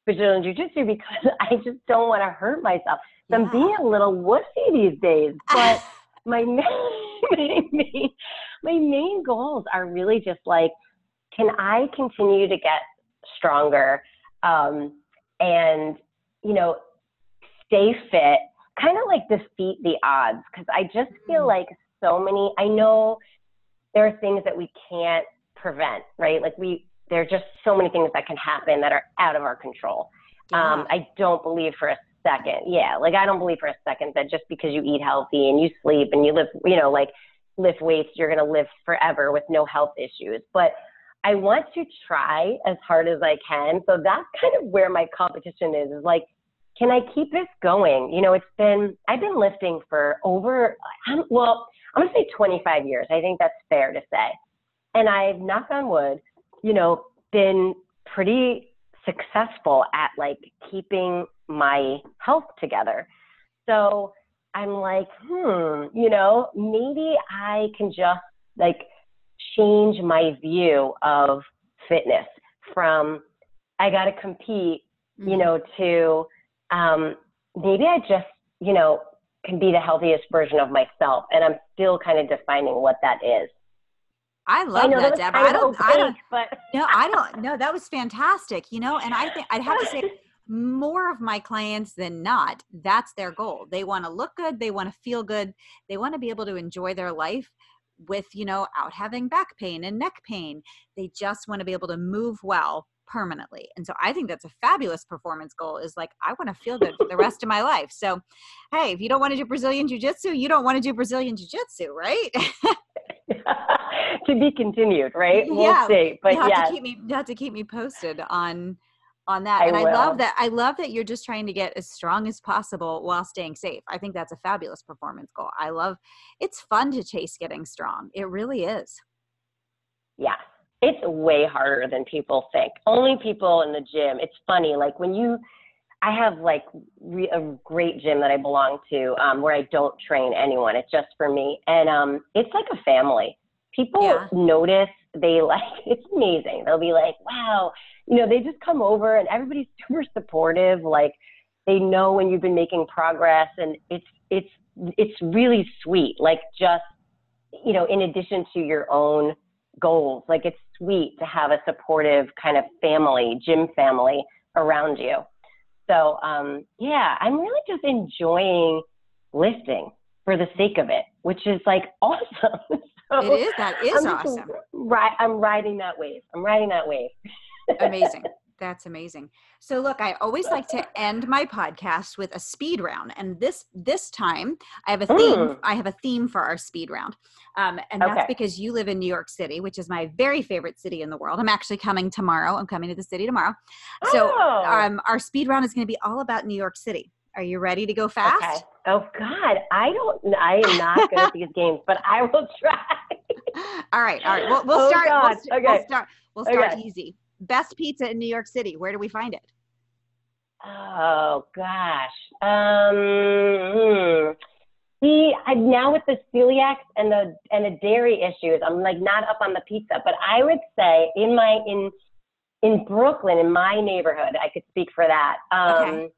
Brazilian jiu-jitsu because I just don't want to hurt myself. So yeah. I'm being a little wussy these days, but my, main, my, main, my main goals are really just like, can I continue to get stronger um, and, you know, stay fit, kind of like defeat the odds? Because I just feel like so many, I know there are things that we can't prevent, right? Like we, there are just so many things that can happen that are out of our control. Yeah. Um, I don't believe for a second. Yeah. Like I don't believe for a second that just because you eat healthy and you sleep and you live, you know, like lift weights, you're going to live forever with no health issues. But I want to try as hard as I can. So that's kind of where my competition is, is like, can I keep this going? You know, it's been, I've been lifting for over, I'm, well, I'm going to say twenty-five years. I think that's fair to say. And I've, knock on wood, you know, been pretty successful at like keeping my health together. So I'm like, hmm, you know, maybe I can just like change my view of fitness from I got to compete, you know, to, Um, maybe I just, you know, can be the healthiest version of myself. And I'm still kind of defining what that is. I love I know that, Deb. I don't, opaque, I don't, but no, I don't know. That was fantastic. You know, and I think I'd have to say more of my clients than not, that's their goal. They want to look good. They want to feel good. They want to be able to enjoy their life with, you know, out having back pain and neck pain. They just want to be able to move well permanently. And so I think that's a fabulous performance goal, is like, I want to feel good for the rest of my life. So, hey, if you don't want to do Brazilian jiu-jitsu, you don't want to do Brazilian jiu-jitsu, right? To be continued, right? We'll yeah. see. But you have, yes. to keep me, you have to keep me posted on, on that. I and I will. love that. I love that you're just trying to get as strong as possible while staying safe. I think that's a fabulous performance goal. I love, it's fun to chase getting strong. It really is. Yeah. It's way harder than people think. Only people in the gym. It's funny. Like when you, I have like re, a great gym that I belong to um, where I don't train anyone. It's just for me. And um, it's like a family. People yeah. notice, they like, it's amazing. They'll be like, wow, you know, they just come over and everybody's super supportive. Like they know when you've been making progress and it's, it's, it's really sweet. Like just, you know, in addition to your own goals, like it's sweet to have a supportive kind of family, gym family around you. So um, yeah, I'm really just enjoying lifting for the sake of it, which is like awesome. So it is. That is I'm awesome. Just, right, I'm riding that wave. I'm riding that wave. Amazing. That's amazing. So look, I always like to end my podcast with a speed round. And this, this time I have a theme. Mm. I have a theme for our speed round. Um, and okay. that's because you live in New York City, which is my very favorite city in the world. I'm actually coming tomorrow. I'm coming to the city tomorrow. So oh. um, our speed round is going to be all about New York City. Are you ready to go fast? Okay. Oh God. I don't, I am not good at these games, but I will try. All right. All right. We'll, we'll oh, start. God. We'll, okay. we'll start, we'll start okay. easy. Best pizza in New York City. Where do we find it? Oh gosh. Um, see, I'm now with the celiac and the and the dairy issues, I'm like not up on the pizza. But I would say in my in in Brooklyn, in my neighborhood, I could speak for that. Um, okay.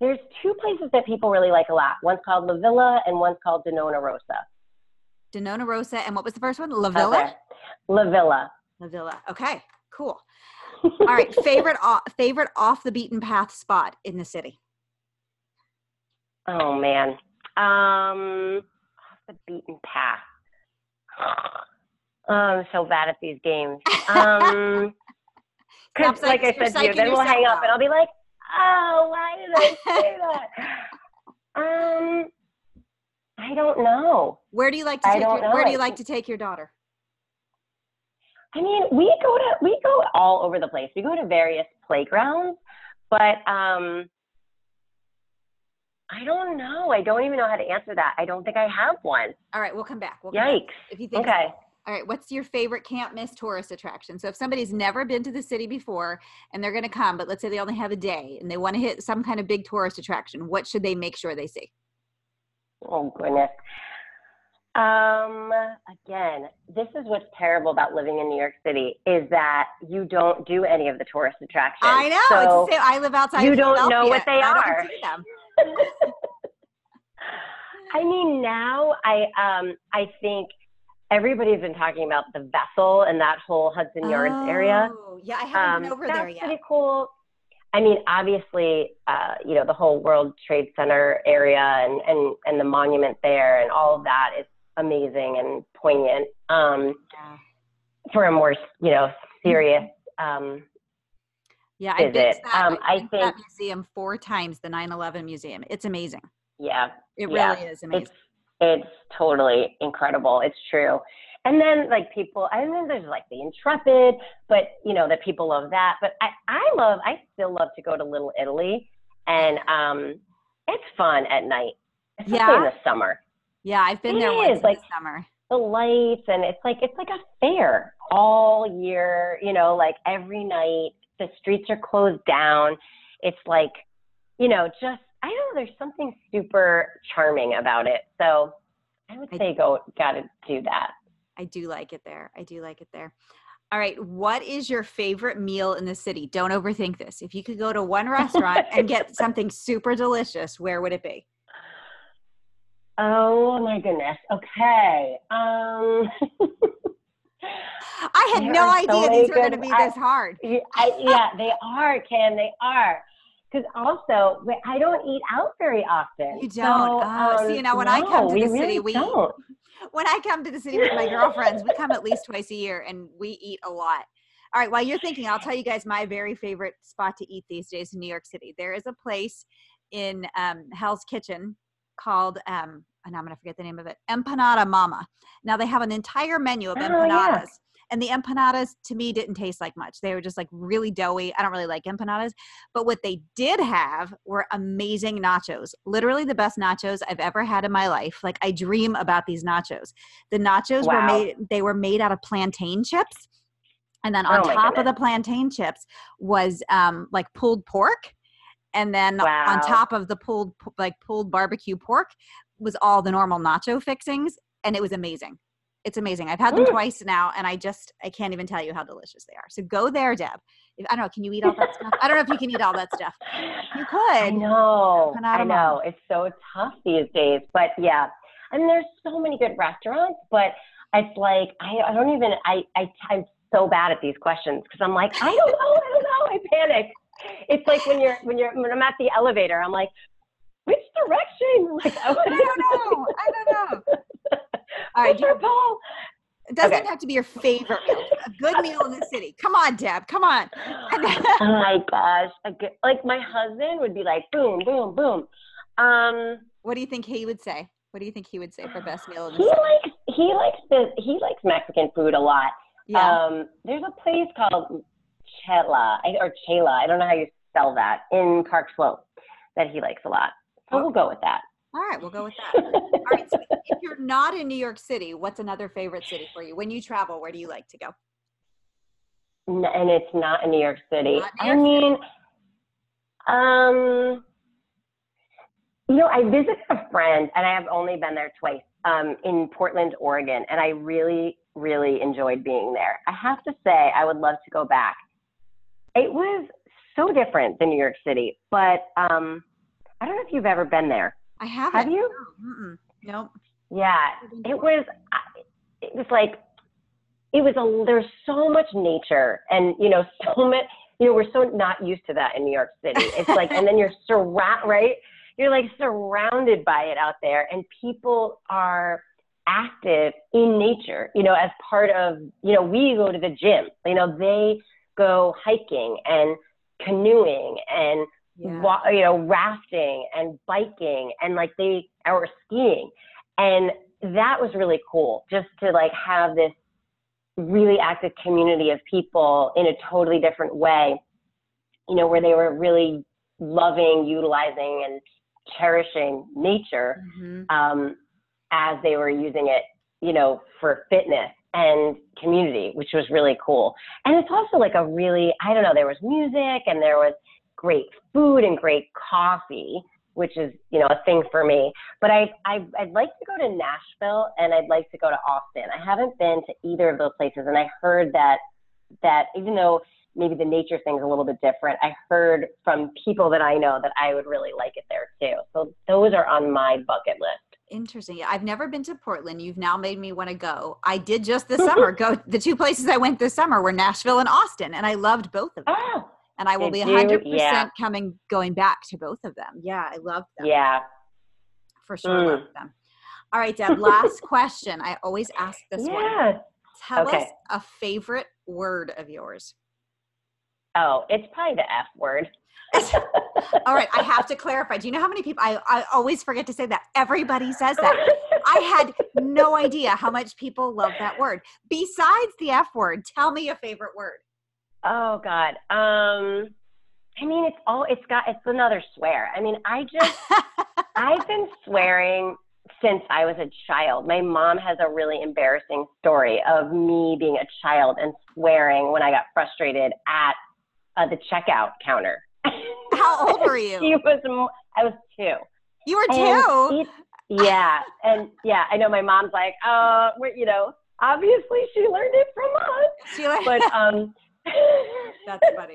There's two places that people really like a lot. One's called La Villa and one's called De Nonna Rosa. De Nonna Rosa, and what was the first one? La Villa. Okay. La Villa. La Villa. Okay. Cool. All right. Favorite, off, favorite off the beaten path spot in the city. Oh man. Um, off the beaten path. Oh, I'm so bad at these games. Um, cause, like I said to you, then we'll hang up and I'll be like, oh, why did I say that? um, I don't know. Where do you like to take your, where do you like to take your daughter? I mean, we go to, we go all over the place. We go to various playgrounds, but um, I don't know. I don't even know how to answer that. I don't think I have one. All right. We'll come back. We'll come Yikes. Back if you think okay. So. All right. What's your favorite can't miss tourist attraction? So if somebody's never been to the city before and they're going to come, but let's say they only have a day and they want to hit some kind of big tourist attraction, what should they make sure they see? Oh, goodness. Um, again, this is what's terrible about living in New York City is that you don't do any of the tourist attractions. I know. So it's the same. I live outside of Philadelphia. You don't know what they are. I don't see them. I mean, now I, um, I think everybody's been talking about the Vessel and that whole Hudson Yards oh, area. Yeah. I haven't um, been over there yet. That's pretty cool. I mean, obviously, uh, you know, the whole World Trade Center area and, and, and the monument there and all of that is amazing and poignant. Um, yeah. For a more, you know, serious, um, yeah, I visit. That, um, I, I think that museum four times the nine eleven museum. It's amazing. Yeah. It yeah. really is amazing. It's, it's totally incredible. It's true. And then like people, I mean, there's like the Intrepid, but you know, that people love that, but I, I love, I still love to go to Little Italy and, um, it's fun at night, especially yeah. in the summer. Yeah. I've been it there once is, in like, the summer. The lights and it's like, it's like a fair all year, you know, like every night the streets are closed down. It's like, you know, just, I don't know, there's something super charming about it. So I would say I, go, gotta do that. I do like it there. I do like it there. All right. What is your favorite meal in the city? Don't overthink this. If you could go to one restaurant and get something super delicious, where would it be? Oh my goodness. Okay. Um, I had no idea so these were going to be I, this hard. I, yeah, they are, Kim. They are. Because also, I don't eat out very often. You don't. So, oh, um, see, you know, when no, I come to the city, really we don't. When I come to the city with my girlfriends, we come at least twice a year and we eat a lot. All right. While you're thinking, I'll tell you guys my very favorite spot to eat these days in New York City. There is a place in um, Hell's Kitchen called, um, and I'm going to forget the name of it, Empanada Mama. Now they have an entire menu of empanadas. Oh, yeah. And the empanadas to me didn't taste like much. They were just like really doughy. I don't really like empanadas, but what they did have were amazing nachos, literally the best nachos I've ever had in my life. Like I dream about these nachos. The nachos wow. were made, they were made out of plantain chips. And then on oh top of the plantain chips was um, like pulled pork. And then wow. on top of the pulled, like pulled barbecue pork was all the normal nacho fixings. And it was amazing. It's amazing. I've had them mm. twice now, and I just I can't even tell you how delicious they are. So go there, Deb. If, I don't know. Can you eat all that stuff? I don't know if you can eat all that stuff. You could. I know. I know. It's so tough these days, but yeah. And there's so many good restaurants, but it's like I, I don't even. I, I I'm so bad at these questions because I'm like I don't know. I don't know. I panic. It's like when you're when you're when I'm at the elevator. I'm like, which direction? Like I don't know. I don't know. All right, Deb, it doesn't okay. have to be your favorite meal. A good meal in the city. Come on, Deb. Come on. Oh my gosh. A good, like my husband would be like, boom, boom, boom. Um, what do you think he would say? What do you think he would say for best meal in the he city? Likes, he likes the, he likes Mexican food a lot. Yeah. Um, there's a place called Chela or Chela. I don't know how you spell that in Park Slope that he likes a lot. So oh. we'll go with that. All right, we'll go with that. All right, so if you're not in New York City, what's another favorite city for you? When you travel, where do you like to go? No, and it's not in New York City. New York I mean, City. um, you know, I visited a friend, and I have only been there twice, um, in Portland, Oregon, and I really, really enjoyed being there. I have to say, I would love to go back. It was so different than New York City, but um, I don't know if you've ever been there. I haven't. Have you? No. Nope. Yeah. It was, it was like, it was a, there's so much nature and, you know, so much, you know, we're so not used to that in New York City. It's like, and then you're surround, right? You're like surrounded by it out there and people are active in nature, you know, as part of, you know, we go to the gym, you know, they go hiking and canoeing and yeah. wa- you know, rafting and biking and like they or skiing. And that was really cool just to like have this really active community of people in a totally different way, you know, where they were really loving, utilizing and cherishing nature mm-hmm. um, as they were using it, you know, for fitness and community, which was really cool. And it's also like a really, I don't know, there was music and there was great food and great coffee, which is, you know, a thing for me. But I, I, I'd like to go to Nashville and I'd like to go to Austin. I haven't been to either of those places. And I heard that, that even though maybe the nature thing's a little bit different, I heard from people that I know that I would really like it there too. So those are on my bucket list. Interesting. I've never been to Portland. You've now made me want to go. I did just this summer go. The two places I went this summer were Nashville and Austin, and I loved both of them. Oh, and I will be one hundred percent yeah. coming, going back to both of them. Yeah, I love them. Yeah. For sure, mm. love them. All right, Deb, last question. I always ask this yeah. one. Tell okay. us a favorite word of yours. Oh, it's probably the F word. All right. I have to clarify. Do you know how many people, I, I always forget to say that. Everybody says that. I had no idea how much people love that word. Besides the F word, tell me a favorite word. Oh God. Um, I mean, it's all, it's got, it's another swear. I mean, I just, I've been swearing since I was a child. My mom has a really embarrassing story of me being a child and swearing when I got frustrated at uh, the checkout counter. How old were you? She was, I was two. You were and two? It, yeah. And yeah, I know my mom's like, uh, we're, you know, obviously she learned it from us. She learned But, um, that's funny.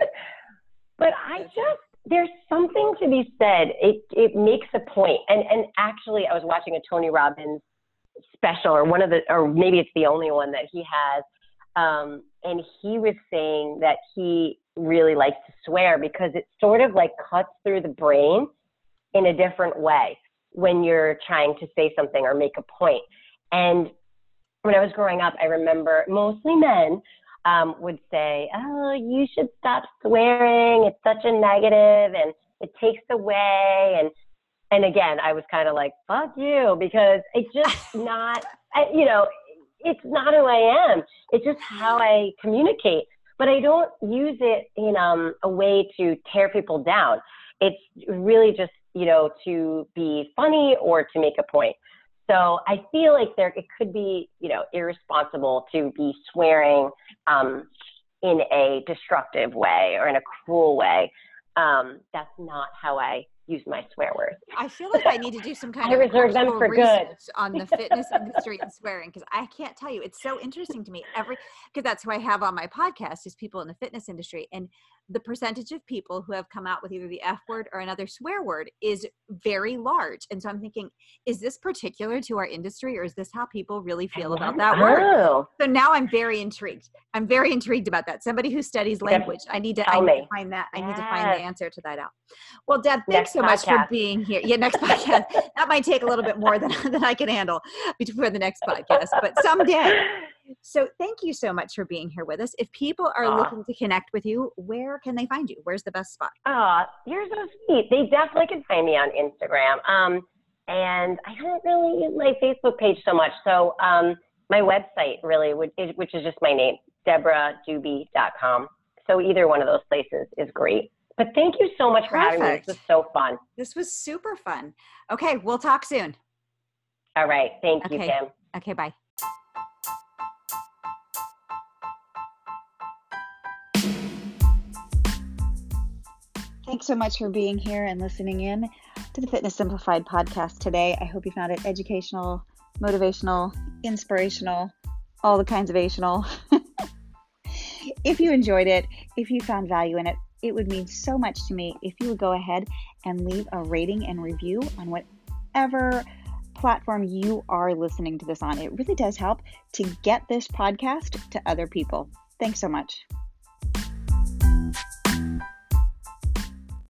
But I That's just, there's something to be said. It it makes a point. And and actually I was watching a Tony Robbins special or one of the, or maybe it's the only one that he has. Um, and he was saying that he really likes to swear because it sort of like cuts through the brain in a different way when you're trying to say something or make a point. And when I was growing up, I remember mostly men um, would say, oh, you should stop swearing. It's such a negative and it takes away. And, and again, I was kind of like, fuck you, because it's just not, you know, it's not who I am. It's just how I communicate. But I don't use it in um, a way to tear people down. It's really just, you know, to be funny or to make a point. So I feel like there it could be, you know, irresponsible to be swearing um, in a destructive way or in a cruel way. Um, that's not how I use my swear words. I feel like I need to do some kind I of reserve them for good on the fitness industry and swearing, because I can't tell you, it's so interesting to me every, because that's who I have on my podcast is people in the fitness industry, and the percentage of people who have come out with either the F word or another swear word is very large. And so I'm thinking, is this particular to our industry, or is this how people really feel about that word? So now I'm very intrigued. I'm very intrigued about that. Somebody who studies language, I need to, I need to find that. I need to find the answer to that out. Well, Deb, thanks so much for being here. Yeah, next podcast. That might take a little bit more than, than I can handle before the next podcast, but someday. So thank you so much for being here with us. If people are Aww. looking to connect with you, where can they find you? Where's the best spot? Oh, you're so sweet. They definitely can find me on Instagram. Um, and I don't really use my Facebook page so much. So um, my website really, would, which is just my name, Deborah Duby dot com. So either one of those places is great. But thank you so much Perfect. for having me. This was so fun. This was super fun. Okay, we'll talk soon. All right. Thank okay. you, Kim. Okay, bye. Thanks so much for being here and listening in to the Fitness Simplified podcast today. I hope you found it educational, motivational, inspirational, all the kinds of ational. If you enjoyed it, if you found value in it, it would mean so much to me if you would go ahead and leave a rating and review on whatever platform you are listening to this on. It really does help to get this podcast to other people. Thanks so much.